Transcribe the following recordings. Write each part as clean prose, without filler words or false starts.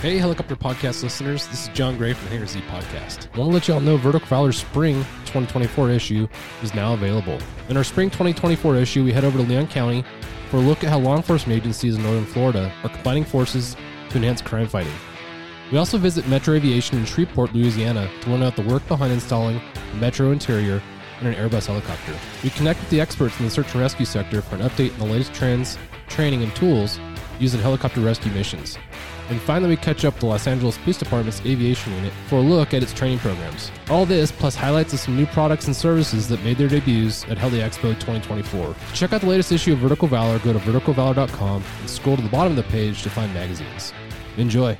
Hey, Helicopter Podcast listeners, this is John Gray from the Hangar Z Podcast. I want to let y'all know Vertical Fowler's Spring 2024 issue is now available. In our Spring 2024 issue, we head over to Leon County for a look at how law enforcement agencies in Northern Florida are combining forces to enhance crime fighting. We also visit Metro Aviation in Shreveport, Louisiana to learn about the work behind installing a Metro interior in an Airbus helicopter. We connect with the experts in the search and rescue sector for an update on the latest trends, training, and tools used in helicopter rescue missions. And finally, we catch up with the Los Angeles Police Department's aviation unit for a look at its training programs. All this, plus highlights of some new products and services that made their debuts at Heli-Expo 2024. To check out the latest issue of Vertical Valor, go to verticalvalor.com and scroll to the bottom of the page to find magazines. Enjoy.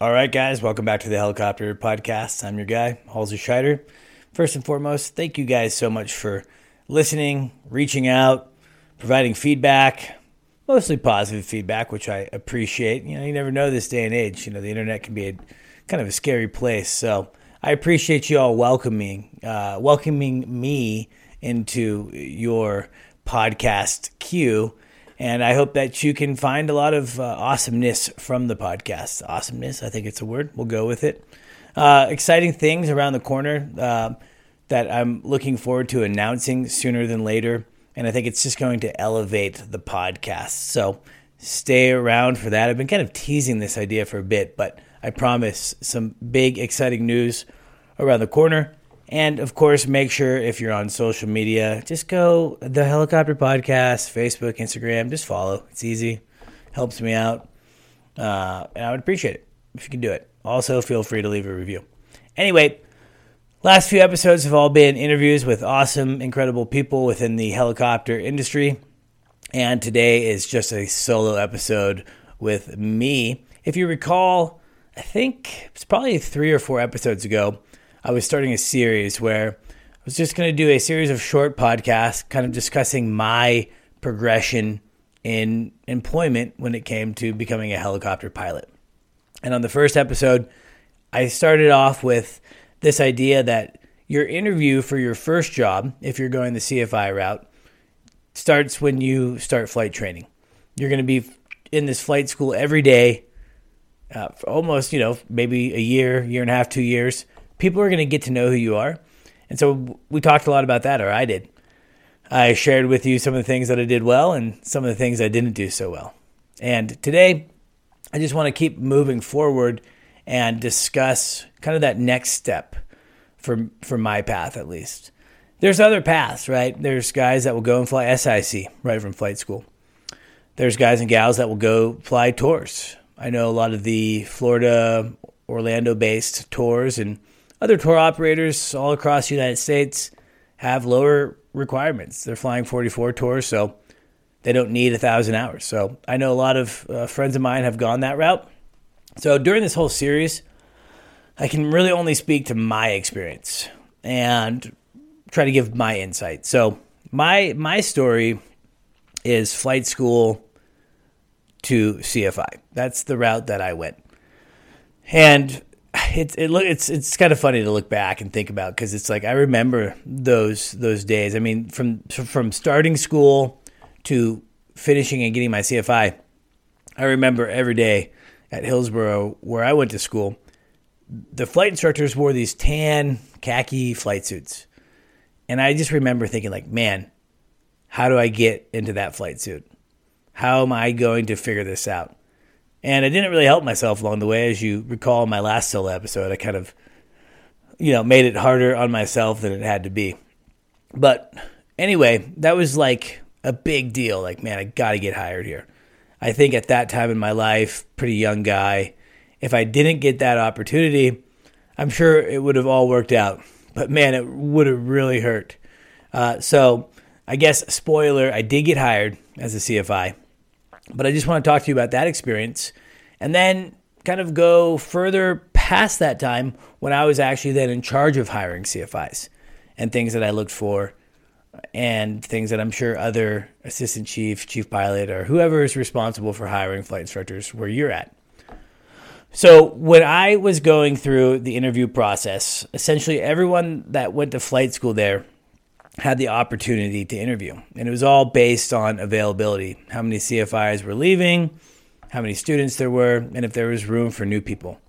All right, guys, welcome back to the Helicopter Podcast. I'm your guy, Halsey Schider. First and foremost, thank you guys so much for listening, reaching out, providing feedback, mostly positive feedback, which I appreciate. You know, you never know this day and age. You know, the internet can be a kind of a scary place. So I appreciate you all welcoming me into your podcast queue. And I hope that you can find a lot of awesomeness from the podcast. Awesomeness, I think it's a word. We'll go with it. Exciting things around the corner that I'm looking forward to announcing sooner than later. And I think it's just going to elevate the podcast. So stay around for that. I've been kind of teasing this idea for a bit, but I promise some big, exciting news around the corner. And, of course, make sure if you're on social media, just go The Helicopter Podcast, Facebook, Instagram. Just follow. It's easy. Helps me out. And I would appreciate it if you can do it. Also, feel free to leave a review. Anyway, last few episodes have all been interviews with awesome, incredible people within the helicopter industry. And today is just a solo episode with me. If you recall, I think it's probably 3 or 4 episodes ago, I was starting a series where I was just going to do a series of short podcasts kind of discussing my progression in employment when it came to becoming a helicopter pilot. And on the first episode, I started off with this idea that your interview for your first job, if you're going the CFI route, starts when you start flight training. You're going to be in this flight school every day for almost, maybe a year, year and a half, 2 years. People are going to get to know who you are. And so we talked a lot about that, or I did. I shared with you some of the things that I did well and some of the things I didn't do so well. And today, I just want to keep moving forward and discuss kind of that next step for my path, at least. There's other paths, right? There's guys that will go and fly SIC right from flight school. There's guys and gals that will go fly tours. I know a lot of the Florida, Orlando-based tours and other tour operators all across the United States have lower requirements. They're flying 44 tours, so they don't need 1,000 hours. So I know a lot of friends of mine have gone that route. So during this whole series, I can really only speak to my experience and try to give my insight. So my story is flight school to CFI. That's the route that I went. And It's kind of funny to look back and think about, because it's like I remember those days. I mean, from starting school to finishing and getting my CFI, I remember every day at Hillsboro where I went to school, the flight instructors wore these tan khaki flight suits, and I just remember thinking, like, man, how do I get into that flight suit? How am I going to figure this out? And I didn't really help myself along the way. As you recall, in my last solo episode, I kind of, made it harder on myself than it had to be. But anyway, that was like a big deal. Like, man, I got to get hired here. I think at that time in my life, pretty young guy, if I didn't get that opportunity, I'm sure it would have all worked out. But man, it would have really hurt. So I guess, spoiler, I did get hired as a CFI, but I just want to talk to you about that experience and then kind of go further past that time when I was actually then in charge of hiring CFIs and things that I looked for and things that I'm sure other assistant chief, chief pilot, or whoever is responsible for hiring flight instructors where you're at. So when I was going through the interview process, essentially everyone that went to flight school there had the opportunity to interview. And it was all based on availability, how many CFIs were leaving, how many students there were, and if there was room for new people.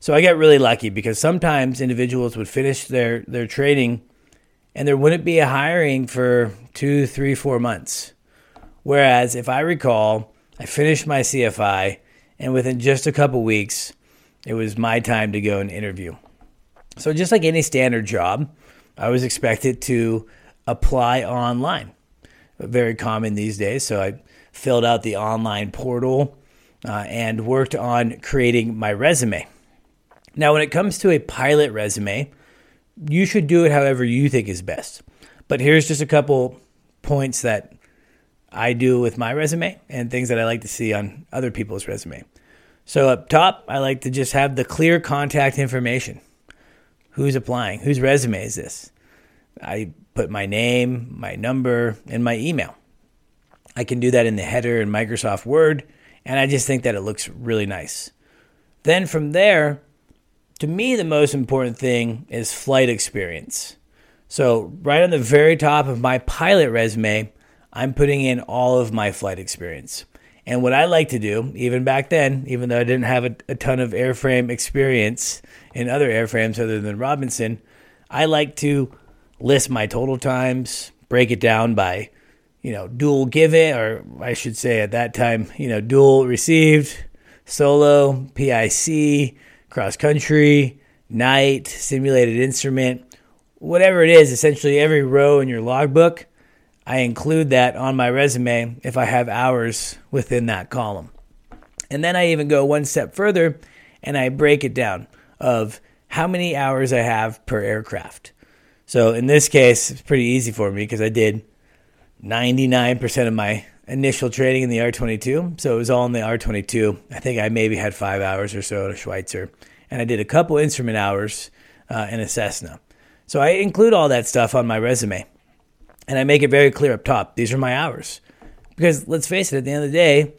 So I got really lucky because sometimes individuals would finish their training and there wouldn't be a hiring for 2, 3, 4 months. Whereas if I recall, I finished my CFI and within just a couple weeks, it was my time to go and interview. So just like any standard job, I was expected to apply online. Very common these days. So I filled out the online portal and worked on creating my resume. Now, when it comes to a pilot resume, you should do it however you think is best. But here's just a couple points that I do with my resume and things that I like to see on other people's resume. So up top, I like to just have the clear contact information. Who's applying? Whose resume is this? I put my name, my number, and my email. I can do that in the header in Microsoft Word, and I just think that it looks really nice. Then from there, to me, the most important thing is flight experience. So right on the very top of my pilot resume, I'm putting in all of my flight experience. And what I like to do, even back then, even though I didn't have a ton of airframe experience in other airframes other than Robinson, I like to list my total times, break it down by, dual given, or I should say at that time, dual received, solo, PIC, cross country, night, simulated instrument, whatever it is, essentially every row in your logbook. I include that on my resume if I have hours within that column. And then I even go one step further and I break it down of how many hours I have per aircraft. So in this case, it's pretty easy for me because I did 99% of my initial training in the R22. So it was all in the R22. I think I maybe had 5 hours or so at a Schweitzer. And I did a couple instrument hours in a Cessna. So I include all that stuff on my resume. And I make it very clear up top, these are my hours. Because let's face it, at the end of the day,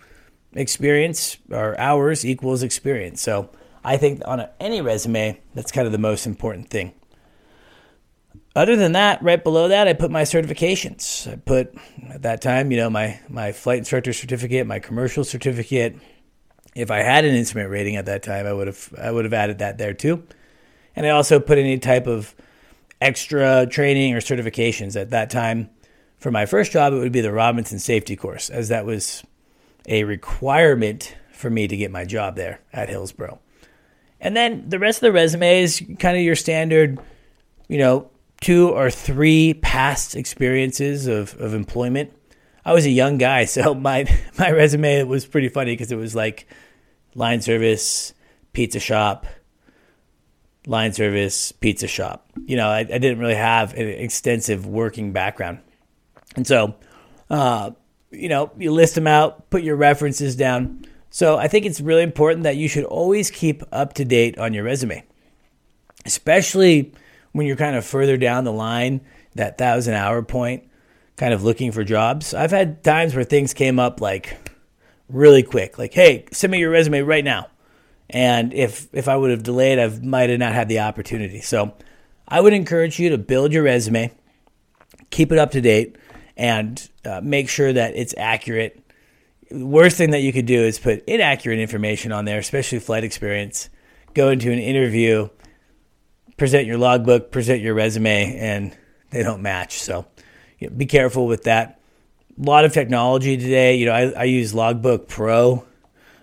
experience or hours equals experience. So I think on any resume, that's kind of the most important thing. Other than that, right below that, I put my certifications. I put, at that time, my flight instructor certificate, my commercial certificate. If I had an instrument rating at that time, I would have added that there too. And I also put any type of extra training or certifications. At that time, for my first job, it would be the Robinson safety course, as that was a requirement for me to get my job there at Hillsboro. And then the rest of the resume is kind of your standard, 2 or 3 past experiences of employment. I was a young guy, so my resume was pretty funny because it was like line service, pizza shop, line service, pizza shop. I didn't really have an extensive working background. And so, you list them out, put your references down. So I think it's really important that you should always keep up to date on your resume, especially when you're kind of further down the line, that 1,000-hour point, kind of looking for jobs. I've had times where things came up like really quick, like, hey, send me your resume right now. And if I would have delayed, I might have not had the opportunity. So I would encourage you to build your resume, keep it up to date, and make sure that it's accurate. The worst thing that you could do is put inaccurate information on there, especially flight experience, go into an interview, present your logbook, present your resume, and they don't match. So be careful with that. A lot of technology today. I use Logbook Pro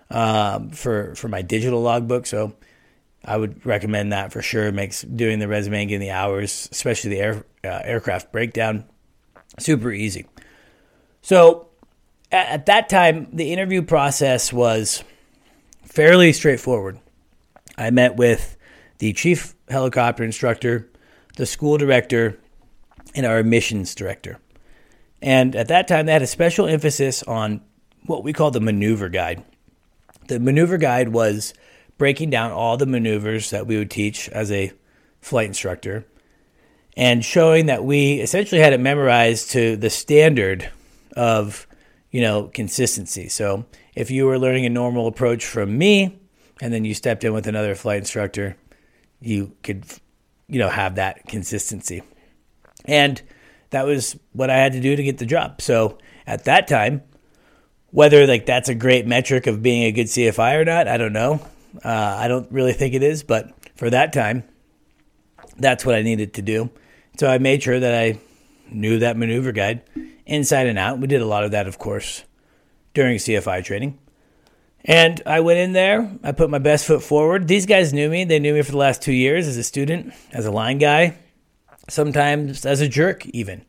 for my digital logbook. So I would recommend that for sure. It makes doing the resume and getting the hours, especially the aircraft breakdown, super easy. So at that time, the interview process was fairly straightforward. I met with the chief helicopter instructor, the school director, and our emissions director. And at that time, they had a special emphasis on what we call the maneuver guide. The maneuver guide was breaking down all the maneuvers that we would teach as a flight instructor and showing that we essentially had it memorized to the standard of, you know, consistency. So if you were learning a normal approach from me and then you stepped in with another flight instructor, you could, you know, have that consistency. And that was what I had to do to get the job. So at that time, whether like that's a great metric of being a good CFI or not, I don't know. I don't really think it is, but for that time, that's what I needed to do. So I made sure that I knew that maneuver guide inside and out. We did a lot of that, of course, during CFI training. And I went in there. I put my best foot forward. These guys knew me. They knew me for the last 2 years as a student, as a line guy, sometimes as a jerk even.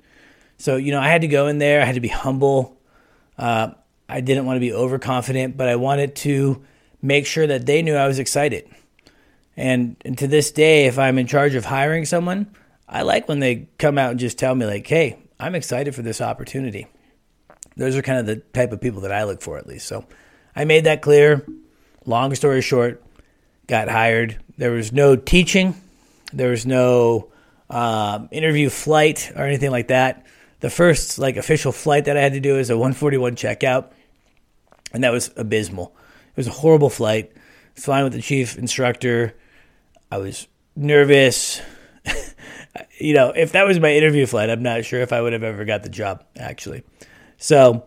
So, you know, I had to go in there. I had to be humble. I didn't want to be overconfident, but I wanted to make sure that they knew I was excited. And to this day, if I'm in charge of hiring someone, I like when they come out and just tell me like, hey, I'm excited for this opportunity. Those are kind of the type of people that I look for, at least. So I made that clear. Long story short, got hired. There was no teaching. There was no interview flight or anything like that. The first like official flight that I had to do is a 141 checkout, and that was abysmal. It was a horrible flight. Flying with the chief instructor, I was nervous. You know, if that was my interview flight, I'm not sure if I would have ever got the job, actually. So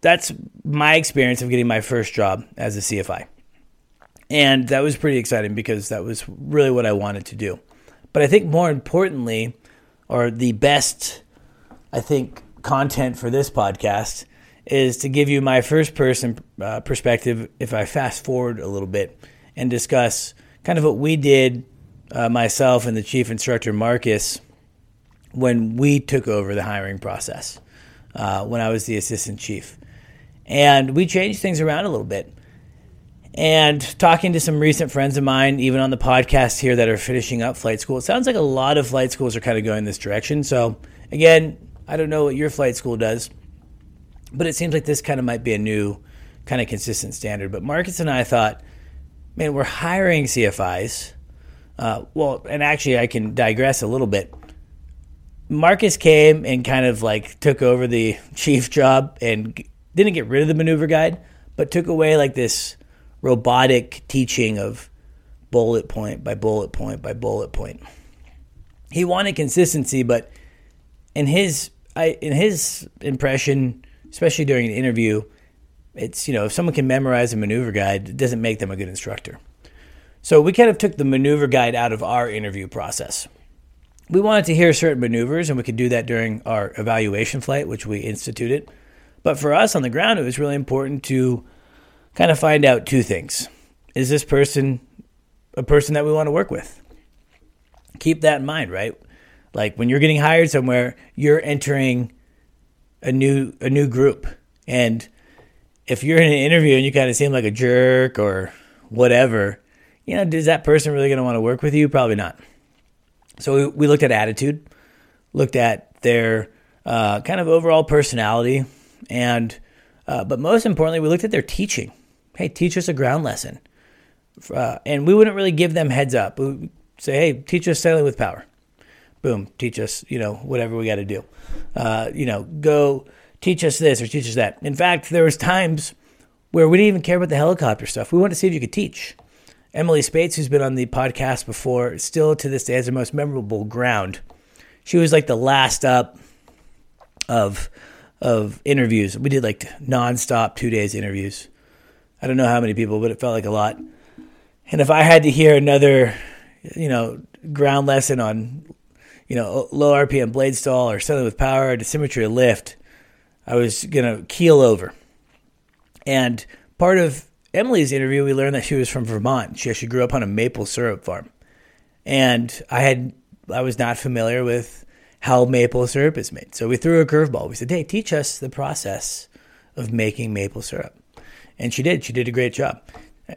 that's my experience of getting my first job as a CFI. And that was pretty exciting because that was really what I wanted to do. But I think more importantly, or the best, I think, content for this podcast is to give you my first-person perspective if I fast forward a little bit and discuss kind of what we did, myself and the chief instructor, Marcus, when we took over the hiring process, when I was the assistant chief. And we changed things around a little bit. And talking to some recent friends of mine, even on the podcast here, that are finishing up flight school, it sounds like a lot of flight schools are kind of going this direction. So, again, I don't know what your flight school does, but it seems like this kind of might be a new kind of consistent standard. But Marcus and I thought, man, we're hiring CFIs. Well, and actually I can digress a little bit. Marcus came and kind of like took over the chief job and didn't get rid of the maneuver guide, but took away like this robotic teaching of bullet point by bullet point by bullet point. He wanted consistency, but in his impression, especially during an interview, it's, you know, if someone can memorize a maneuver guide, it doesn't make them a good instructor. So we kind of took the maneuver guide out of our interview process. We wanted to hear certain maneuvers, and we could do that during our evaluation flight, which we instituted. But for us on the ground, it was really important to kind of find out two things. Is this person a person that we want to work with? Keep that in mind, right? Like when you're getting hired somewhere, you're entering a new group. And if you're in an interview and you kind of seem like a jerk or whatever, you know, is that person really going to want to work with you? Probably not. So we looked at attitude, looked at their kind of overall personality, and but most importantly, we looked at their teaching. Hey, teach us a ground lesson. And we wouldn't really give them heads up. We would say, hey, teach us sailing with power. Boom, teach us, you know, whatever we got to do. You know, go teach us this or teach us that. In fact, there was times where we didn't even care about the helicopter stuff. We wanted to see if you could teach. Emily Spates, who's been on the podcast before, still to this day has the most memorable ground. She was like the last up of interviews. We did like nonstop 2 days interviews. I don't know how many people, but it felt like a lot. And if I had to hear another, you know, ground lesson on, you know, low RPM blade stall or something with power or dissymmetry of lift, I was going to keel over. And part of Emily's interview, we learned that she was from Vermont. She actually grew up on a maple syrup farm. And I was not familiar with how maple syrup is made. So we threw a curveball. We said, hey, teach us the process of making maple syrup. And she did. She did a great job.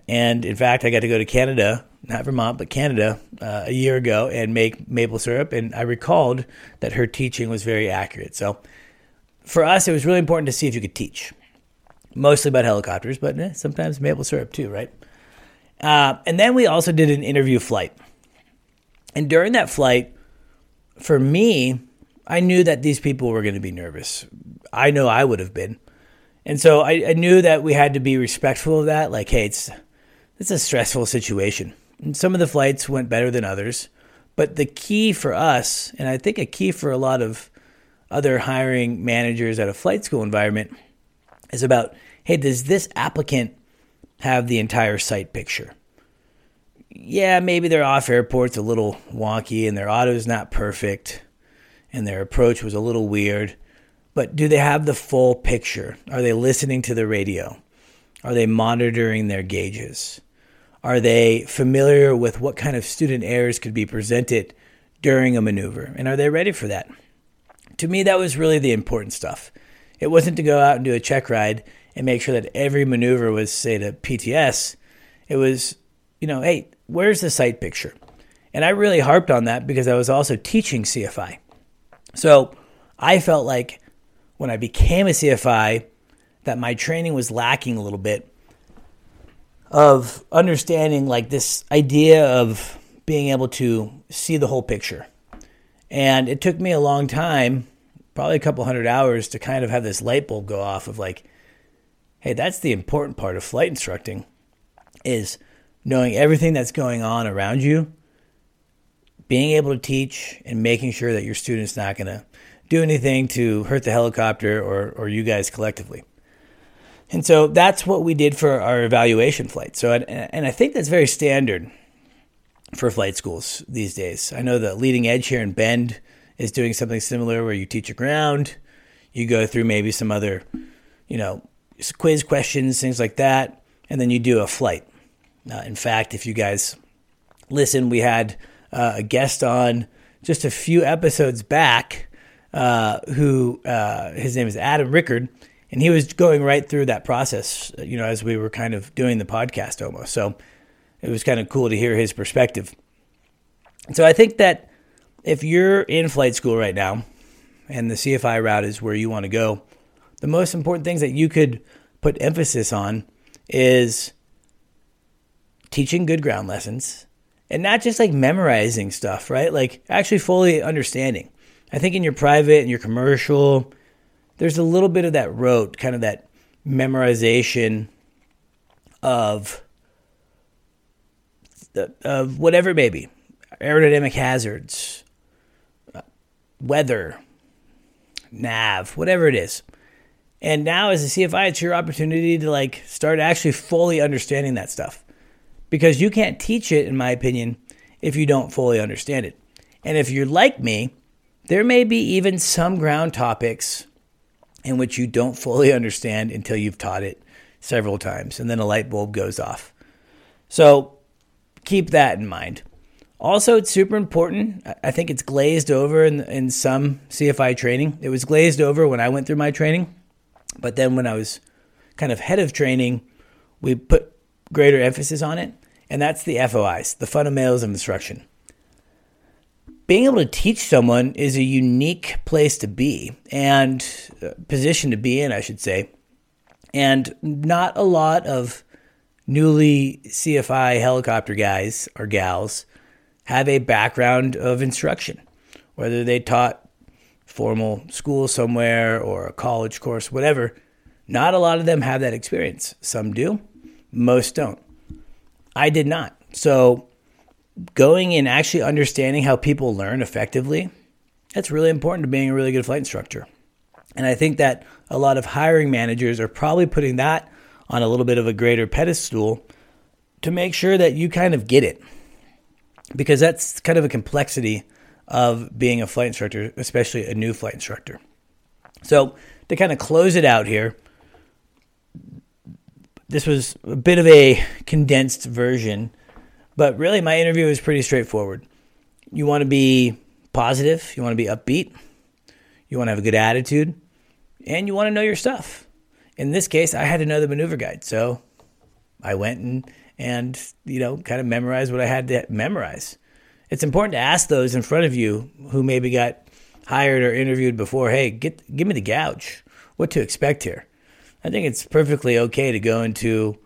And in fact, I got to go to Canada not Vermont, but Canada a year ago and make maple syrup. And I recalled that her teaching was very accurate. So for us, it was really important to see if you could teach. Mostly about helicopters, but sometimes maple syrup too, right? And then we also did an interview flight. And during that flight, for me, I knew that these people were going to be nervous. I know I would have been. And so I knew that we had to be respectful of that. Like, hey, it's a stressful situation. And some of the flights went better than others. But the key for us, and I think a key for a lot of other hiring managers at a flight school environment, is about, hey, does this applicant have the entire site picture? Yeah, maybe their off airport's a little wonky and their auto's not perfect and their approach was a little weird. But do they have the full picture? Are they listening to the radio? Are they monitoring their gauges? Are they familiar with what kind of student errors could be presented during a maneuver? And are they ready for that? To me, that was really the important stuff. It wasn't to go out and do a check ride and make sure that every maneuver was, say, to PTS. It was, hey, where's the site picture? And I really harped on that because I was also teaching CFI. So I felt like when I became a CFI, that my training was lacking a little bit of understanding like this idea of being able to see the whole picture. And it took me a long time, probably a couple hundred hours, to kind of have this light bulb go off of like, hey, that's the important part of flight instructing, is knowing everything that's going on around you, being able to teach, and making sure that your student's not going to do anything to hurt the helicopter or you guys collectively. And so that's what we did for our evaluation flight. So, and I think that's very standard for flight schools these days. I know the Leading Edge here in Bend is doing something similar where you teach a ground, you go through maybe some other, quiz questions, things like that, and then you do a flight. In fact, if you guys listen, we had a guest on just a few episodes back who his name is Adam Rickard, and he was going right through that process, as we were kind of doing the podcast almost. So it was kind of cool to hear his perspective. So I think that if you're in flight school right now and the CFI route is where you want to go, the most important things that you could put emphasis on is teaching good ground lessons and not just like memorizing stuff, right? Like actually fully understanding. I think in your private and your commercial, there's a little bit of that rote, kind of that memorization of whatever it may be, aerodynamic hazards, weather, nav, whatever it is. And now as a CFI, it's your opportunity to like start actually fully understanding that stuff, because you can't teach it, in my opinion, if you don't fully understand it. And if you're like me, there may be even some ground topics in which you don't fully understand until you've taught it several times, and then a light bulb goes off. So keep that in mind. Also, it's super important. I think it's glazed over in some CFI training. It was glazed over when I went through my training, but then when I was kind of head of training, we put greater emphasis on it, and that's the FOIs, the fundamentals of instruction. Being able to teach someone is a unique place to be, and position to be in, I should say. And not a lot of newly CFI helicopter guys or gals have a background of instruction, whether they taught formal school somewhere or a college course, whatever. Not a lot of them have that experience. Some do, most don't. I did not. So going and actually understanding how people learn effectively, that's really important to being a really good flight instructor. And I think that a lot of hiring managers are probably putting that on a little bit of a greater pedestal to make sure that you kind of get it, because that's kind of a complexity of being a flight instructor, especially a new flight instructor. So to kind of close it out here, this was a bit of a condensed version, but really my interview is pretty straightforward. You want to be positive, you want to be upbeat, you want to have a good attitude, and you want to know your stuff. In this case, I had to know the maneuver guide, so I went and and, you know, kind of memorize what I had to memorize. It's important to ask those in front of you who maybe got hired or interviewed before, hey, give me the gouge, what to expect here. I think it's perfectly okay to go into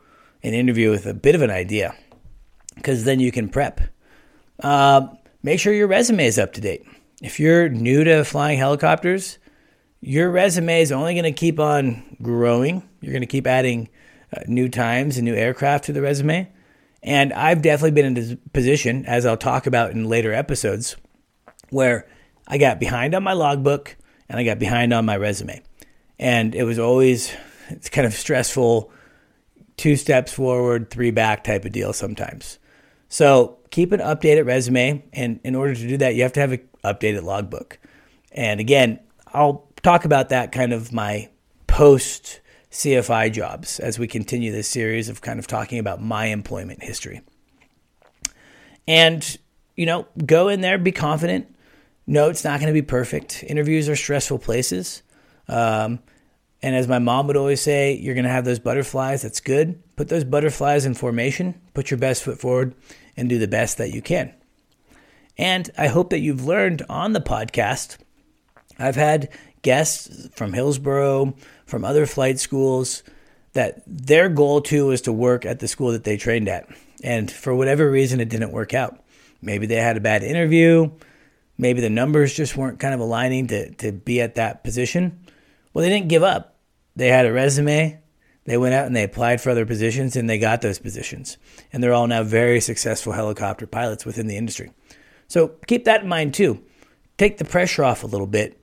an interview with a bit of an idea, because then you can prep. Make sure your resume is up to date. If you're new to flying helicopters, your resume is only going to keep on growing. You're going to keep adding new times and new aircraft to the resume. And I've definitely been in this position, as I'll talk about in later episodes, where I got behind on my logbook and I got behind on my resume. And it was always, it's kind of stressful, 2 steps forward, 3 back type of deal sometimes. So keep an updated resume. And in order to do that, you have to have an updated logbook. And again, I'll talk about that kind of my post CFI jobs as we continue this series of kind of talking about my employment history. And, you know, go in there, be confident. No, it's not going to be perfect. Interviews are stressful places. And as my mom would always say, you're going to have those butterflies. That's good. Put those butterflies in formation. Put your best foot forward and do the best that you can. And I hope that you've learned on the podcast. I've had guests from Hillsboro, from other flight schools, that their goal too was to work at the school that they trained at. And for whatever reason, it didn't work out. Maybe they had a bad interview. Maybe the numbers just weren't kind of aligning to be at that position. Well, they didn't give up. They had a resume. They went out and they applied for other positions, and they got those positions. And they're all now very successful helicopter pilots within the industry. So keep that in mind too. Take the pressure off a little bit.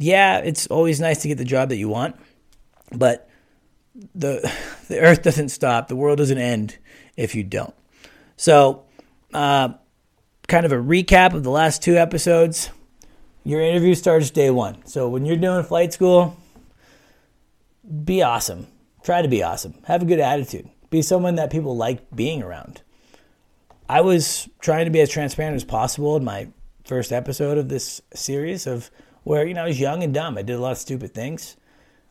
Yeah, it's always nice to get the job that you want, but the earth doesn't stop. The world doesn't end if you don't. So, kind of a recap of the last 2 episodes. Your interview starts day one. So when you're doing flight school, be awesome. Try to be awesome. Have a good attitude. Be someone that people like being around. I was trying to be as transparent as possible in my first episode of this series of where, you know, I was young and dumb. I did a lot of stupid things.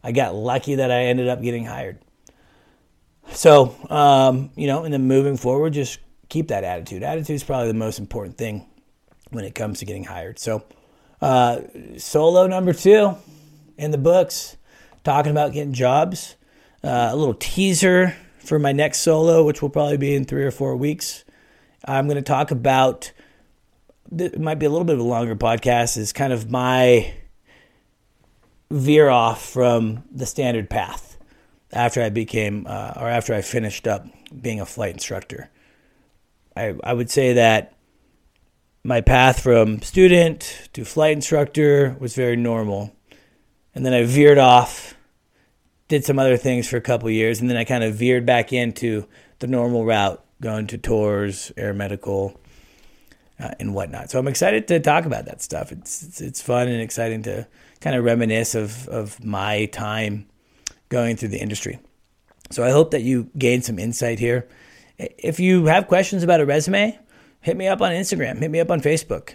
I got lucky that I ended up getting hired. So, you know, and then moving forward, just keep that attitude. Attitude is probably the most important thing when it comes to getting hired. So solo number 2 in the books, talking about getting jobs. A little teaser for my next solo, which will probably be in 3 or 4 weeks. I'm going to talk about, it might be a little bit of a longer podcast, is kind of my veer off from the standard path after I became, or after I finished up being a flight instructor. I would say that my path from student to flight instructor was very normal. And then I veered off, did some other things for a couple years, and then I kind of veered back into the normal route, going to tours, air medical, and whatnot. So I'm excited to talk about that stuff. It's fun and exciting to kind of reminisce of my time going through the industry. So I hope that you gain some insight here. If you have questions about a resume, hit me up on Instagram. Hit me up on Facebook.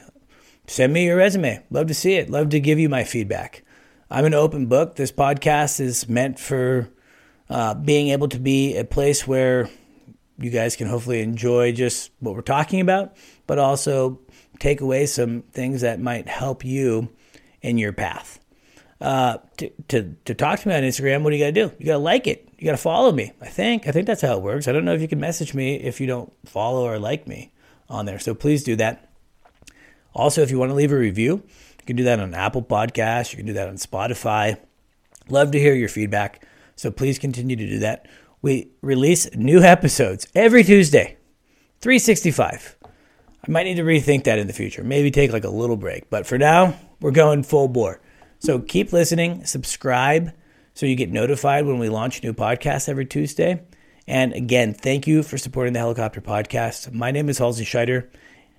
Send me your resume. Love to see it. Love to give you my feedback. I'm an open book. This podcast is meant for being able to be a place where you guys can hopefully enjoy just what we're talking about, but also take away some things that might help you in your path. To talk to me on Instagram, what do you got to do? You got to like it. You got to follow me. I think that's how it works. I don't know if you can message me if you don't follow or like me on there. So please do that. Also, if you want to leave a review, you can do that on Apple Podcasts. You can do that on Spotify. Love to hear your feedback. So please continue to do that. We release new episodes every Tuesday, 365. I might need to rethink that in the future. Maybe take like a little break. But for now, we're going full bore. So keep listening, subscribe so you get notified when we launch new podcasts every Tuesday. And again, thank you for supporting the Helicopter Podcast. My name is Halsey Schider,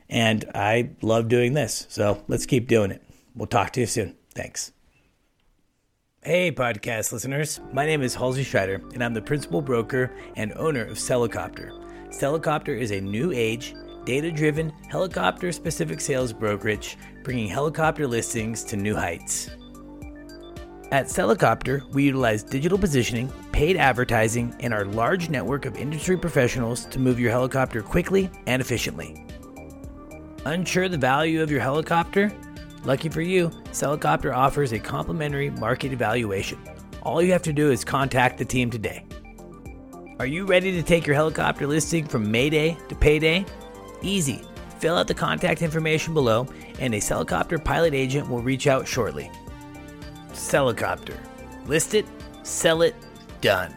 and I love doing this. So let's keep doing it. We'll talk to you soon. Thanks. Hey, podcast listeners. My name is Halsey Schider, and I'm the principal broker and owner of Celicopter. Celicopter is a new age, data-driven, helicopter-specific sales brokerage, bringing helicopter listings to new heights. At Celicopter, we utilize digital positioning, paid advertising, and our large network of industry professionals to move your helicopter quickly and efficiently. Unsure the value of your helicopter? Lucky for you, Celicopter offers a complimentary market evaluation. All you have to do is contact the team today. Are you ready to take your helicopter listing from Mayday to Payday? Easy. Fill out the contact information below, and a Celicopter pilot agent will reach out shortly. Celicopter. List it, sell it, done.